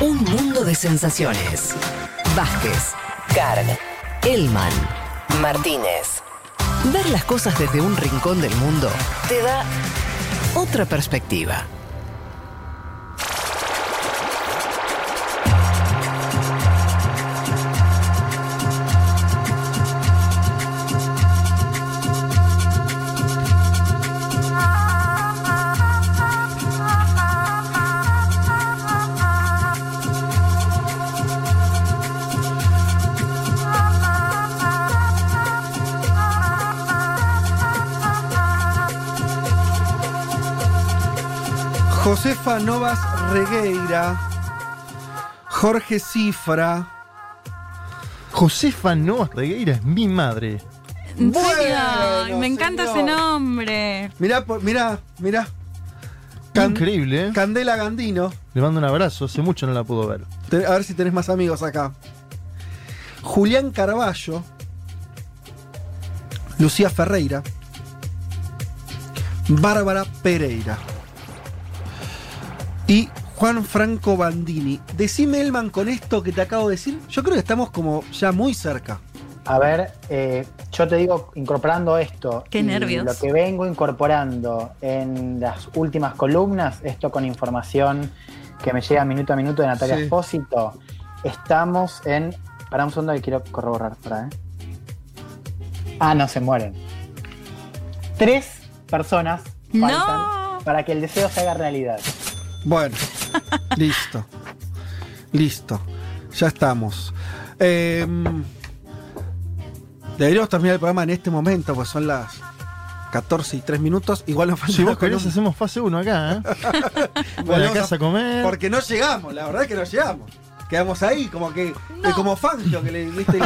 Un mundo de sensaciones. Vázquez, Carl, Elman, Martínez. Ver las cosas desde un rincón del mundo te da otra perspectiva. Josefa Novas Regueira, Jorge Cifra. Josefa Novas Regueira es mi madre. Bueno, me encanta ese nombre. Mirá. Increíble, ¿eh? Candela Gandino. Le mando un abrazo, hace mucho no la pudo ver. A ver si tenés más amigos acá. Julián Carballo. Lucía Ferreira. Bárbara Pereira. Y Juan Franco Bandini. Decime, Elman, con esto que te acabo de decir, yo creo que estamos como ya muy cerca. A ver, yo te digo, incorporando esto. Qué nervios. Lo que vengo incorporando en las últimas columnas, esto con información que me llega minuto a minuto de Natalia Espósito, estamos en... Pará un segundo que quiero corroborar. Ah, no, se mueren. 3 personas faltan para que el deseo se haga realidad. Bueno, listo, ya estamos. Deberíamos terminar el programa en este momento, pues son las 14:03. Igual nos falta. Si vos querés hacemos fase 1 acá, ¿eh? Volvemos a casa a comer. Porque no llegamos, la verdad es que no llegamos. Quedamos ahí, como que, como Fangio, que le viste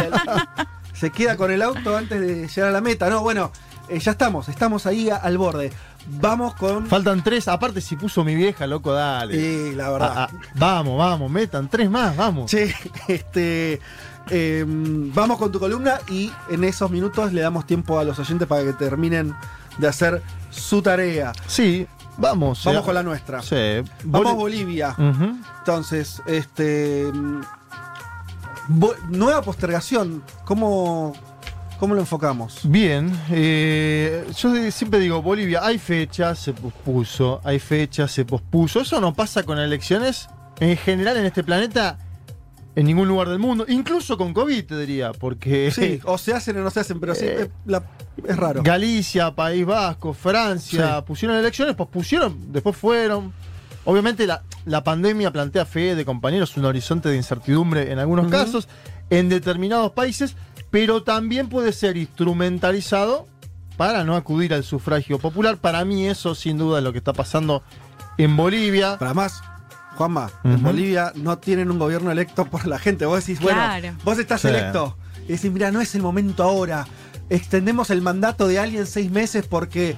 se queda con el auto antes de llegar a la meta. No, bueno, ya estamos ahí al borde. Vamos con... Faltan 3, aparte si puso mi vieja, loco, dale. Sí, la verdad. Vamos, metan 3 más, vamos. Che, vamos con tu columna y en esos minutos le damos tiempo a los oyentes para que terminen de hacer su tarea. Sí, vamos. Vamos con la nuestra. Sí. Vamos a Bolivia. Uh-huh. Entonces, nueva postergación. ¿Cómo lo enfocamos? Bien, yo siempre digo, Bolivia, hay fecha, se pospuso, Eso no pasa con elecciones en general en este planeta, en ningún lugar del mundo, incluso con COVID, te diría, porque... Sí, o se hacen o no se hacen, pero es raro. Galicia, País Vasco, Francia, pusieron elecciones, pospusieron, después fueron. Obviamente la pandemia plantea, Fede, compañeros, un horizonte de incertidumbre en algunos casos, en determinados países... Pero también puede ser instrumentalizado para no acudir al sufragio popular. Para mí eso, sin duda, es lo que está pasando en Bolivia. Para más, Juanma, en Bolivia no tienen un gobierno electo por la gente. Vos decís, bueno, vos estás electo. Y decís, mira, no es el momento ahora. Extendemos el mandato de alguien 6 meses porque...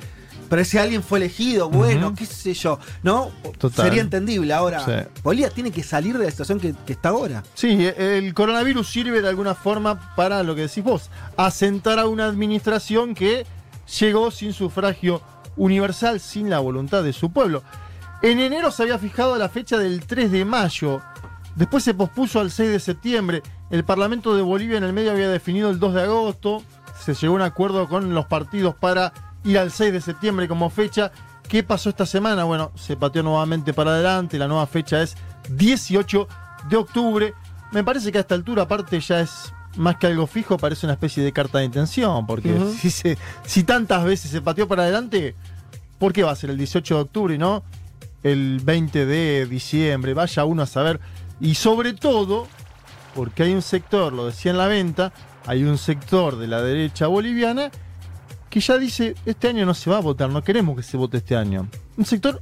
Pero ese alguien fue elegido, bueno, qué sé yo, ¿no? Total. Sería entendible ahora. Sí. Bolivia tiene que salir de la situación que está ahora. Sí, el coronavirus sirve de alguna forma para lo que decís vos, asentar a una administración que llegó sin sufragio universal, sin la voluntad de su pueblo. En enero se había fijado la fecha del 3 de mayo, después se pospuso al 6 de septiembre, el Parlamento de Bolivia en el medio había definido el 2 de agosto, se llegó a un acuerdo con los partidos para... ir al 6 de septiembre como fecha. ¿Qué pasó esta semana? Bueno, se pateó nuevamente para adelante. La nueva fecha es 18 de octubre. Me parece que a esta altura, aparte, ya es más que algo fijo, parece una especie de carta de intención. Porque si tantas veces se pateó para adelante, ¿por qué va a ser el 18 de octubre y no el 20 de diciembre? Vaya uno a saber. Y sobre todo, porque hay un sector, lo decía en la venta, hay un sector de la derecha boliviana que ya dice, este año no se va a votar, no queremos que se vote este año. Un sector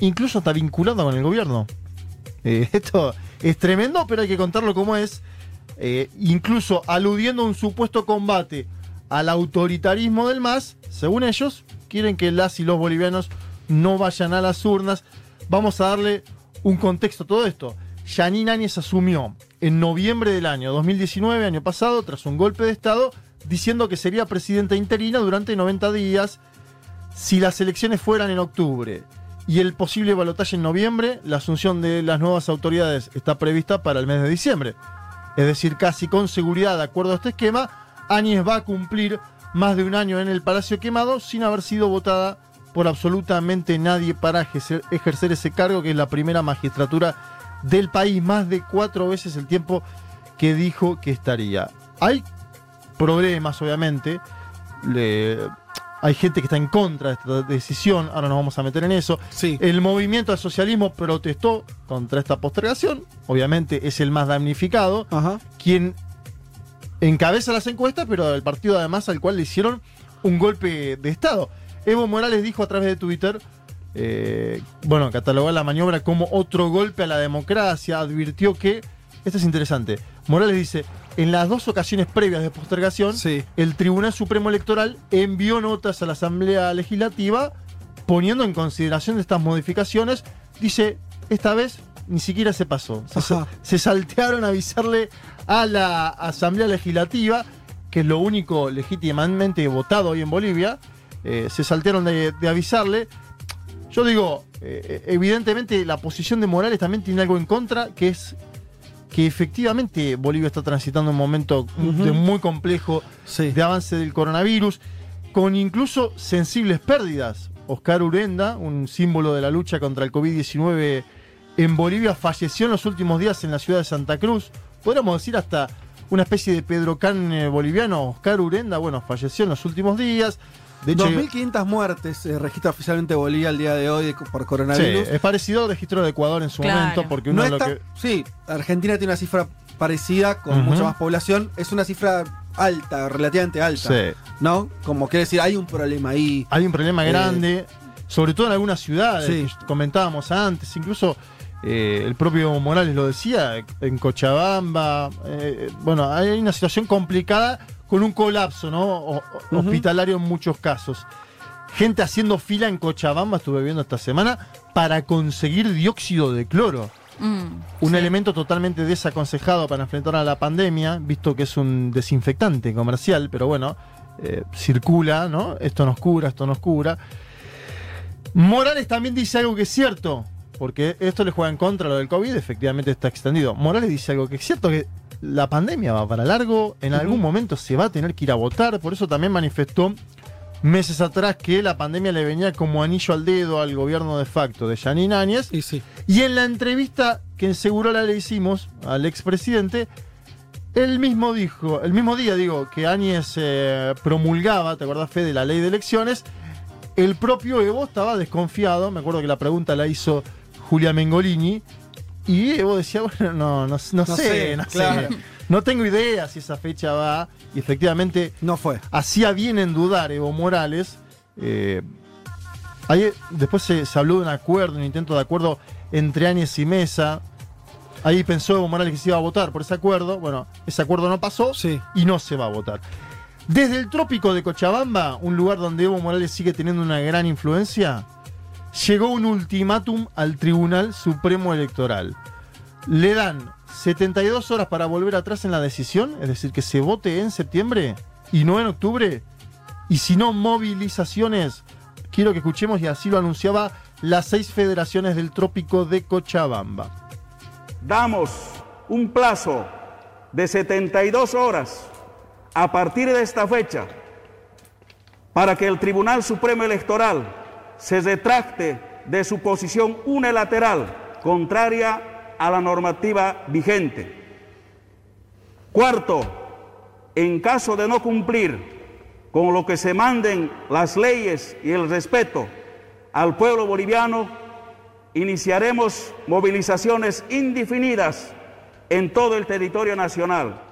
incluso está vinculado con el gobierno. Esto es tremendo, pero hay que contarlo como es. Incluso aludiendo a un supuesto combate al autoritarismo del MAS, según ellos, quieren que las y los bolivianos no vayan a las urnas. Vamos a darle un contexto a todo esto. Jeanine Áñez asumió en noviembre del año 2019, año pasado, tras un golpe de Estado, diciendo que sería presidenta interina durante 90 días si las elecciones fueran en octubre. y el posible balotaje en noviembre, la asunción de las nuevas autoridades está prevista para el mes de diciembre. Es decir, casi con seguridad, de acuerdo a este esquema, Áñez va a cumplir más de un año en el Palacio Quemado sin haber sido votada por absolutamente nadie para ejercer ese cargo, que es la primera magistratura del país, más de 4 veces el tiempo que dijo que estaría. Hay problemas, obviamente. Hay gente que está en contra de esta decisión, ahora nos vamos a meter en eso. Sí. El movimiento al socialismo protestó contra esta postergación, obviamente es el más damnificado, ajá, quien encabeza las encuestas, pero el partido además al cual le hicieron un golpe de Estado. Evo Morales dijo a través de Twitter, bueno, catalogó la maniobra como otro golpe a la democracia, advirtió que, esto es interesante, Morales dice: en las 2 ocasiones previas de postergación, sí, el Tribunal Supremo Electoral envió notas a la Asamblea Legislativa poniendo en consideración estas modificaciones. Dice, esta vez ni siquiera se pasó. Se saltearon a avisarle a la Asamblea Legislativa, que es lo único legítimamente votado hoy en Bolivia. Se saltearon de avisarle. Yo digo, evidentemente la posición de Morales también tiene algo en contra, que es que efectivamente Bolivia está transitando un momento muy complejo, sí, de avance del coronavirus, con incluso sensibles pérdidas. Óscar Urenda, un símbolo de la lucha contra el COVID-19 en Bolivia, falleció en los últimos días en la ciudad de Santa Cruz. Podríamos decir hasta una especie de Pedro Can boliviano. Óscar Urenda, bueno, falleció en los últimos días. De hecho, 2.500 muertes registra oficialmente Bolivia al día de hoy por coronavirus. Sí, es parecido al registro de Ecuador en su momento, porque uno no está, lo que... Sí, Argentina tiene una cifra parecida, con mucha más población. Es una cifra alta, relativamente alta, sí, ¿no? Como quiere decir, hay un problema ahí. Hay un problema grande, sobre todo en algunas ciudades, sí, que comentábamos antes. Incluso el propio Morales lo decía, en Cochabamba. Bueno, hay una situación complicada, con un colapso, ¿no?, hospitalario en muchos casos. Gente haciendo fila en Cochabamba, estuve viendo esta semana, para conseguir dióxido de cloro. Un elemento totalmente desaconsejado para enfrentar a la pandemia, visto que es un desinfectante comercial, pero bueno, circula, ¿no? Esto nos cura, esto nos cura. Morales también dice algo que es cierto, porque esto le juega en contra lo del COVID, efectivamente está extendido. Morales dice algo que es cierto, que la pandemia va para largo, en algún momento se va a tener que ir a votar, por eso también manifestó meses atrás que la pandemia le venía como anillo al dedo al gobierno de facto de Jeanine Áñez. Y, sí, y en la entrevista que en Segurola le hicimos al expresidente, él mismo dijo, el mismo día digo, que Áñez promulgaba, ¿te acordás, Fede?, la ley de elecciones. El propio Evo estaba desconfiado, me acuerdo que la pregunta la hizo Julia Mengolini, y Evo decía, bueno, no sé, no tengo idea si esa fecha va, y efectivamente no fue. Hacía bien en dudar Evo Morales. Ahí, después se habló de un acuerdo, un intento de acuerdo entre Áñez y Mesa. Ahí pensó Evo Morales que se iba a votar por ese acuerdo. Bueno, ese acuerdo no pasó, sí, y no se va a votar. Desde el trópico de Cochabamba, un lugar donde Evo Morales sigue teniendo una gran influencia, llegó un ultimátum al Tribunal Supremo Electoral. Le dan 72 horas para volver atrás en la decisión, es decir, que se vote en septiembre y no en octubre. Y si no, movilizaciones. Quiero que escuchemos, y así lo anunciaba las 6 federaciones del trópico de Cochabamba. Damos un plazo de 72 horas a partir de esta fecha para que el Tribunal Supremo Electoral se retracte de su posición unilateral contraria a la normativa vigente. Cuarto, en caso de no cumplir con lo que se manden las leyes y el respeto al pueblo boliviano, iniciaremos movilizaciones indefinidas en todo el territorio nacional.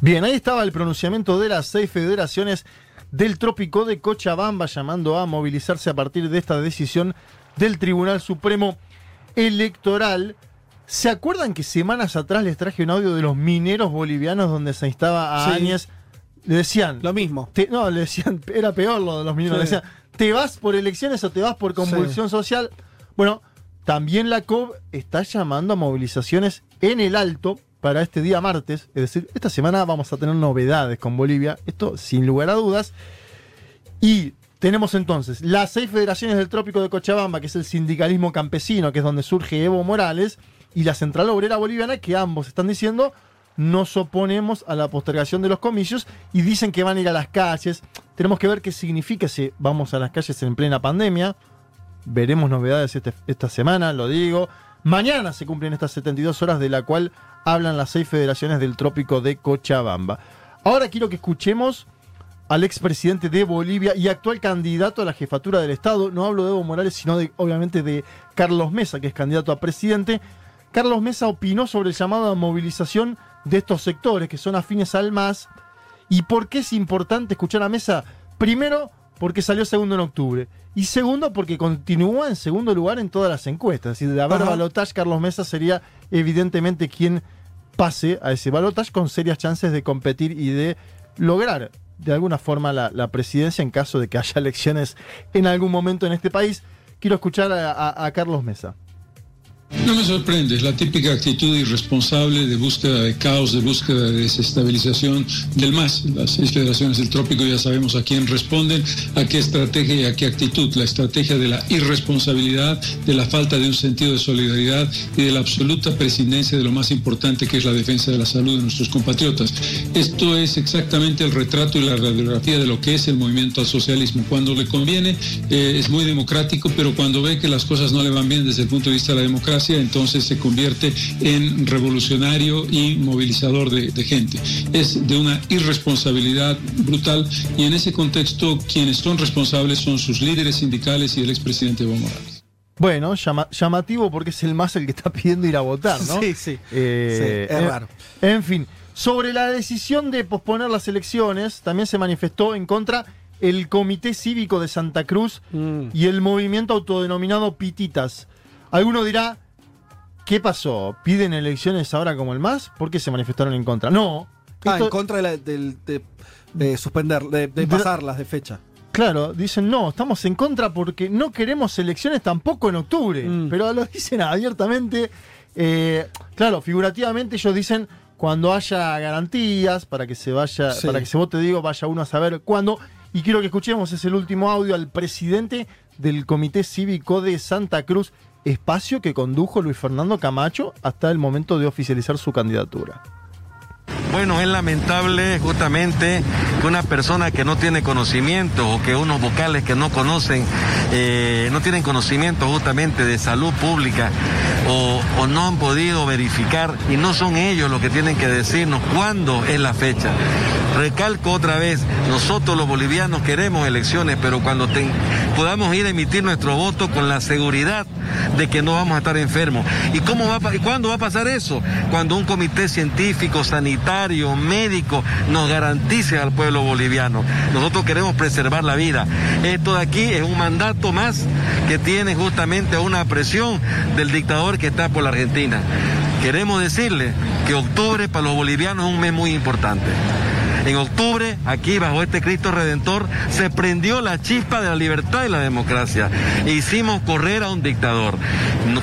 Bien, ahí estaba el pronunciamiento de las 6 federaciones del trópico de Cochabamba, llamando a movilizarse a partir de esta decisión del Tribunal Supremo Electoral. ¿Se acuerdan que semanas atrás les traje un audio de los mineros bolivianos donde se instaba a Áñez? Le decían lo mismo. Le decían, era peor lo de los mineros. Sí. Le decían, ¿te vas por elecciones o te vas por convulsión social? Bueno, también la COB está llamando a movilizaciones en el Alto para este día martes, es decir, esta semana vamos a tener novedades con Bolivia, esto sin lugar a dudas, y Tenemos entonces las 6 federaciones del Trópico de Cochabamba, que es el sindicalismo campesino, que es donde surge Evo Morales, y la Central Obrera Boliviana, que ambos están diciendo, nos oponemos a la postergación de los comicios y dicen que van a ir a las calles. Tenemos que ver qué significa si vamos a las calles en plena pandemia. Veremos novedades esta semana, lo digo. Mañana se cumplen estas 72 horas de la cual hablan las 6 federaciones del Trópico de Cochabamba. Ahora quiero que escuchemos al expresidente de Bolivia y actual candidato a la jefatura del Estado. No hablo de Evo Morales, sino de, obviamente, de Carlos Mesa, que es candidato a presidente. Carlos Mesa opinó sobre el llamado a movilización de estos sectores que son afines al MAS. ¿Y por qué es importante escuchar a Mesa? Primero, porque salió segundo en octubre. Y segundo, porque continúa en segundo lugar en todas las encuestas. Es decir, de haber balotaje, Carlos Mesa sería evidentemente quien pase a ese balotaje con serias chances de competir y de lograr de alguna forma la presidencia en caso de que haya elecciones en algún momento en este país. Quiero escuchar a Carlos Mesa. No me sorprende, es la típica actitud irresponsable de búsqueda de caos, de búsqueda de desestabilización del MAS. Las 6 federaciones del Trópico ya sabemos a quién responden, a qué estrategia y a qué actitud. La estrategia de la irresponsabilidad, de la falta de un sentido de solidaridad y de la absoluta prescindencia de lo más importante, que es la defensa de la salud de nuestros compatriotas. Esto es exactamente el retrato y la radiografía de lo que es el movimiento al socialismo. Cuando le conviene es muy democrático, pero cuando ve que las cosas no le van bien desde el punto de vista de la democracia, entonces se convierte en revolucionario y movilizador de gente. Es de una irresponsabilidad brutal, y en ese contexto quienes son responsables son sus líderes sindicales y el expresidente Evo Morales. Bueno, llamativo porque es el más el que está pidiendo ir a votar, ¿no? Sí, es raro. En fin, sobre la decisión de posponer las elecciones, también se manifestó en contra el Comité Cívico de Santa Cruz y el movimiento autodenominado Pititas. Alguno dirá, ¿qué pasó? ¿Piden elecciones ahora como el MAS? ¿Por qué se manifestaron en contra? No. En contra de suspender, de pasarlas de fecha. Claro, dicen no, estamos en contra porque no queremos elecciones tampoco en octubre. Pero lo dicen abiertamente. Claro, figurativamente ellos dicen, cuando haya garantías para que se vaya, para que se vote, vaya uno a saber cuándo. Y quiero que escuchemos, es el último audio, al presidente del Comité Cívico de Santa Cruz, espacio que condujo Luis Fernando Camacho hasta el momento de oficializar su candidatura. Bueno, es lamentable justamente que una persona que no tiene conocimiento, o que unos vocales que no conocen, no tienen conocimiento justamente de salud pública, o no han podido verificar, y no son ellos los que tienen que decirnos cuándo es la fecha. Recalco otra vez, nosotros los bolivianos queremos elecciones, pero cuando podamos ir a emitir nuestro voto con la seguridad de que no vamos a estar enfermos. ¿Y cuándo va a pasar eso? Cuando un comité científico, sanitario, médico nos garantice al pueblo boliviano. Nosotros queremos preservar la vida. Esto de aquí es un mandato más que tiene justamente una presión del dictador que está por la Argentina. Queremos decirle que octubre para los bolivianos es un mes muy importante. En octubre, aquí bajo este Cristo Redentor, se prendió la chispa de la libertad y la democracia. E hicimos correr a un dictador.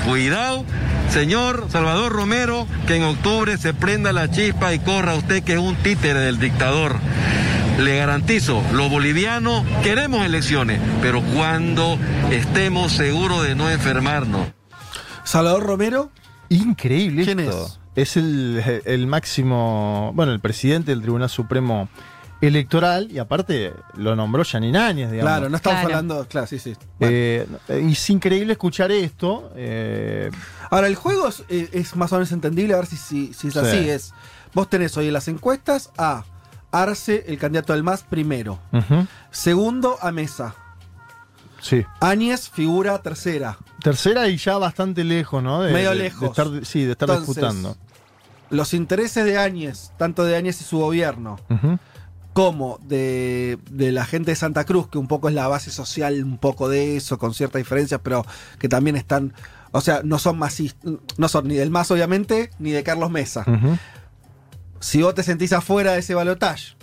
Cuidado, señor Salvador Romero, que en octubre se prenda la chispa y corra usted, que es un títere del dictador. Le garantizo, los bolivianos queremos elecciones, pero cuando estemos seguros de no enfermarnos. Salvador Romero, increíble. ¿Quién esto? Es el máximo, bueno, el presidente del Tribunal Supremo Electoral, y aparte lo nombró Jeanine Áñez, digamos. Claro, no estamos hablando, claro, sí, sí. Bueno. Es increíble escuchar esto. Ahora, el juego es más o menos entendible, a ver si es así. Es, vos tenés hoy en las encuestas a Arce, el candidato del MAS, primero. Segundo, a Mesa. Áñez figura tercera. Tercera y ya bastante lejos, ¿no? Medio lejos. De estar entonces, disputando. Los intereses de Áñez, tanto de Áñez y su gobierno, como de la gente de Santa Cruz, que un poco es la base social, un poco de eso, con ciertas diferencias, pero que también están, o sea, no son ni del MAS, obviamente, ni de Carlos Mesa. Si vos te sentís afuera de ese balotaje,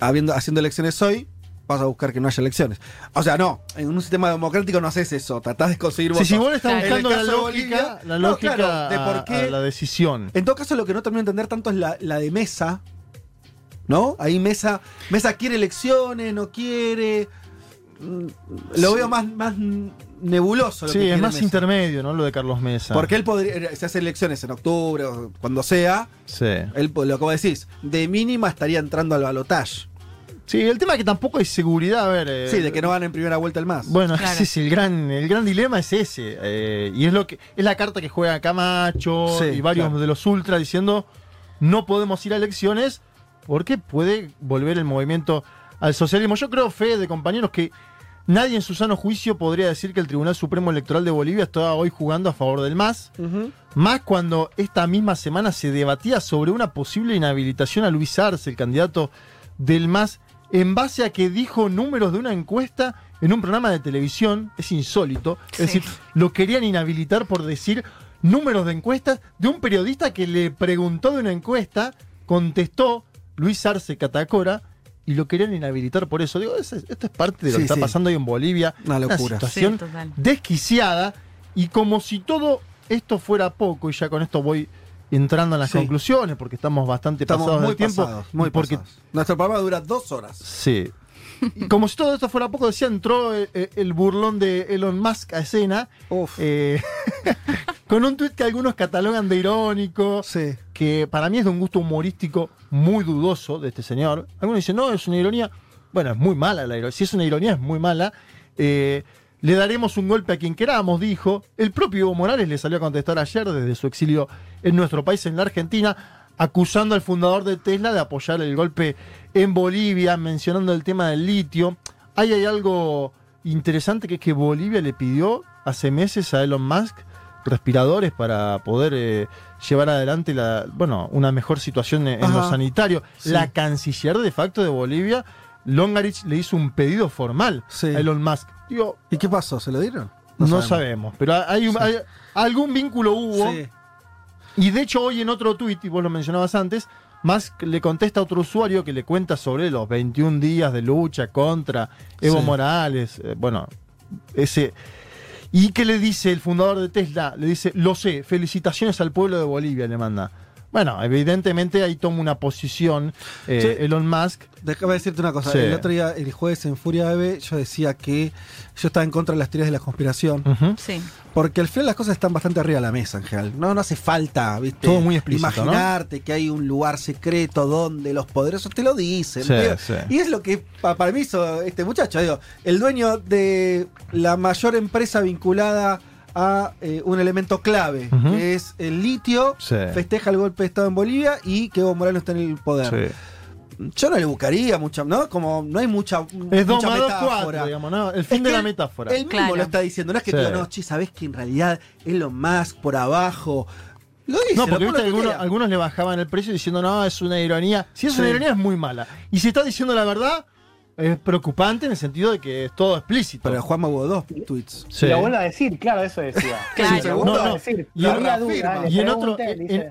haciendo elecciones hoy, vas a buscar que no haya elecciones. O sea, no, en un sistema democrático no haces eso, tratás de conseguir votos. Si vos estás buscando la lógica de por qué, la decisión. En todo caso, lo que no termino de entender tanto es la de Mesa, ¿no? Ahí Mesa quiere elecciones, no quiere. Lo veo más nebuloso. Lo sí, que es más Mesa. Intermedio, ¿no? Lo de Carlos Mesa. Porque él podría, se hace elecciones en octubre o cuando sea. Sí. Él, lo que vos decís, de mínima estaría entrando al balotaje. Sí, el tema es que tampoco hay seguridad, a ver... sí, de que no van en primera vuelta el más. Bueno, claro. Ese es el gran dilema es ese. Y es lo que es la carta que juega Camacho y varios de los ultras diciendo no podemos ir a elecciones porque puede volver el movimiento al socialismo. Yo creo, Fede, compañeros, que nadie en su sano juicio podría decir que el Tribunal Supremo Electoral de Bolivia está hoy jugando a favor del MAS. Más cuando esta misma semana se debatía sobre una posible inhabilitación a Luis Arce, el candidato del MAS, en base a que dijo números de una encuesta en un programa de televisión. Es insólito. Es decir, lo querían inhabilitar por decir números de encuestas de un periodista que le preguntó de una encuesta, contestó Luis Arce Catacora, y lo querían inhabilitar por eso. Digo, esto es parte de lo que está pasando hoy en Bolivia. Una locura. Una situación desquiciada. Y como si todo esto fuera poco, y ya con esto voy entrando en las conclusiones, porque estamos bastante pasados de tiempo. Pasados. Nuestro programa dura 2 horas. Sí. Y como si todo esto fuera poco, decía, entró el burlón de Elon Musk a escena. Con un tuit que algunos catalogan de irónico, que para mí es de un gusto humorístico muy dudoso de este señor. Algunos dicen, no, es una ironía. Bueno, es muy mala la ironía. Si es una ironía, es muy mala. Le daremos un golpe a quien queramos, dijo. El propio Evo Morales le salió a contestar ayer desde su exilio en nuestro país, en la Argentina, acusando al fundador de Tesla de apoyar el golpe en Bolivia, mencionando el tema del litio. Ahí hay algo interesante, que es que Bolivia le pidió hace meses a Elon Musk respiradores para poder llevar adelante una mejor situación en lo sanitario. Sí. La canciller de facto de Bolivia, Longarich, le hizo un pedido formal a Elon Musk. Digo, ¿y qué pasó? ¿Se lo dieron? No sabemos. Pero hay algún vínculo hubo. Sí. Y de hecho hoy en otro tuit, y vos lo mencionabas antes, Musk le contesta a otro usuario que le cuenta sobre los 21 días de lucha contra Evo Morales. ¿Y qué le dice el fundador de Tesla? Le dice, lo sé, felicitaciones al pueblo de Bolivia, le manda. Bueno, evidentemente ahí toma una posición Elon Musk. Déjame decirte una cosa. El otro día, el jueves en Furia Eve, yo decía que yo estaba en contra de las teorías de la conspiración. Porque al final las cosas están bastante arriba de la mesa, en general. No hace falta, ¿viste? Todo muy explícito, imaginarte, ¿no? Que hay un lugar secreto donde los poderosos te lo dicen. Y es lo que para mí hizo este muchacho. Digo, el dueño de la mayor empresa vinculada a un elemento clave, que es el litio, festeja el golpe de Estado en Bolivia y que Evo Morales está en el poder. Yo no le buscaría mucha, ¿no? Como no hay mucha, es mucha metáfora. 4, digamos, ¿no? El fin es de la metáfora. Él mismo lo está diciendo. No es que digo, no, che, sabés que en realidad es lo más por abajo. Lo dice, no, porque viste, algunos le bajaban el precio diciendo, no, es una ironía. Si es una ironía, es muy mala. Y si está diciendo la verdad, es preocupante en el sentido de que es todo explícito. Pero Juanma hubo 2 tweets. Sí. Lo vuelvo a decir, claro, eso decía.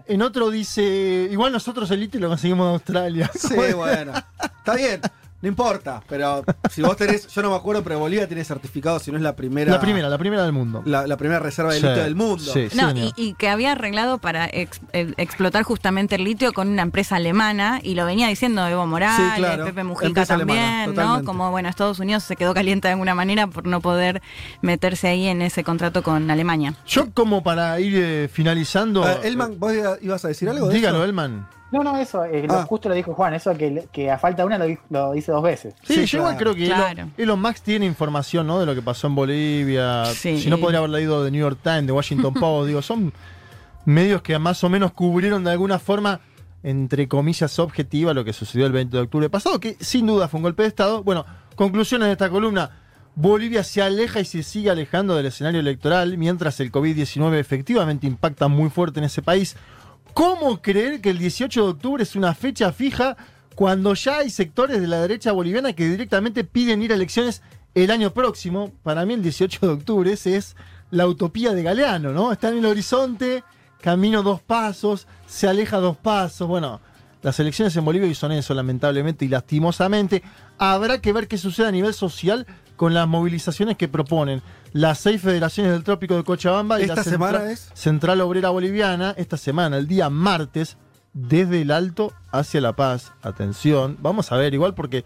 En otro dice, igual nosotros el litio lo conseguimos en Australia. Sí, bueno. Está bien, no importa. Pero si vos tenés, yo no me acuerdo, pero Bolivia tiene certificado, si no es la primera. La primera del mundo. La primera reserva de litio del mundo. Sí, no, y que había arreglado para explotar justamente el litio con una empresa alemana, y lo venía diciendo Evo Morales, Pepe Mujica también, alemana, ¿no? Como, bueno, Estados Unidos se quedó caliente de alguna manera por no poder meterse ahí en ese contrato con Alemania. Yo, como para ir finalizando. Elman, ¿vos ibas a decir algo? Dígalo, Elman. No, eso, justo lo dijo Juan, eso que a falta de una lo dice 2 veces. Sí, yo igual creo que Elon Musk tiene información, ¿no? De lo que pasó en Bolivia. Sí. Si no, podría haberla ido de New York Times, de Washington Post. Digo, son medios que más o menos cubrieron de alguna forma, entre comillas, objetiva lo que sucedió el 20 de octubre pasado, que sin duda fue un golpe de Estado. Bueno, conclusiones de esta columna. Bolivia se aleja y se sigue alejando del escenario electoral, mientras el COVID-19 efectivamente impacta muy fuerte en ese país. ¿Cómo creer que el 18 de octubre es una fecha fija cuando ya hay sectores de la derecha boliviana que directamente piden ir a elecciones el año próximo? Para mí el 18 de octubre ese es la utopía de Galeano, ¿no? Está en el horizonte, camino 2 pasos, se aleja 2 pasos. Bueno, las elecciones en Bolivia son eso, lamentablemente y lastimosamente. Habrá que ver qué sucede a nivel social con las movilizaciones que proponen las 6 federaciones del Trópico de Cochabamba y la Central Obrera Boliviana. Esta semana, el día martes, desde el Alto hacia La Paz. Atención, vamos a ver igual porque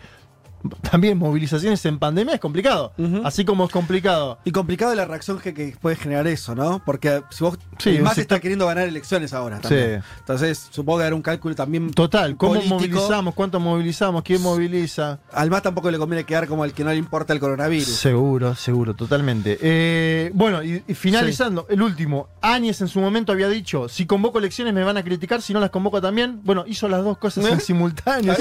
también movilizaciones en pandemia es complicado. Así como es complicado. Y complicado la reacción que puede generar eso, ¿no? Porque si vos más está queriendo ganar elecciones ahora también. Sí. Entonces, supongo que haber un cálculo también. Total, ¿cómo político? Movilizamos? ¿Cuánto movilizamos? ¿Quién moviliza? Al más tampoco le conviene quedar como el que no le importa el coronavirus. Seguro, seguro, totalmente. Bueno, y finalizando, el último. Áñez en su momento había dicho: si convoco elecciones me van a criticar, si no las convoco también. Bueno, hizo las dos cosas en simultáneo.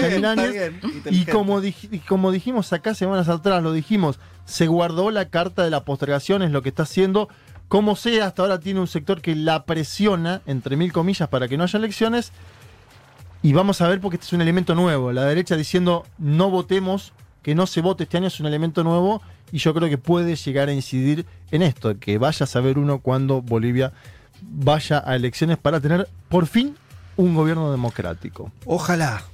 Y como dijimos acá semanas atrás, lo dijimos, se guardó la carta de la postergación, es lo que está haciendo. Como sea, hasta ahora tiene un sector que la presiona, entre mil comillas, para que no haya elecciones. Y vamos a ver, porque este es un elemento nuevo. La derecha diciendo no votemos, que no se vote este año, es un elemento nuevo. Y yo creo que puede llegar a incidir en esto, que vaya a saber uno cuando Bolivia vaya a elecciones para tener por fin un gobierno democrático. Ojalá.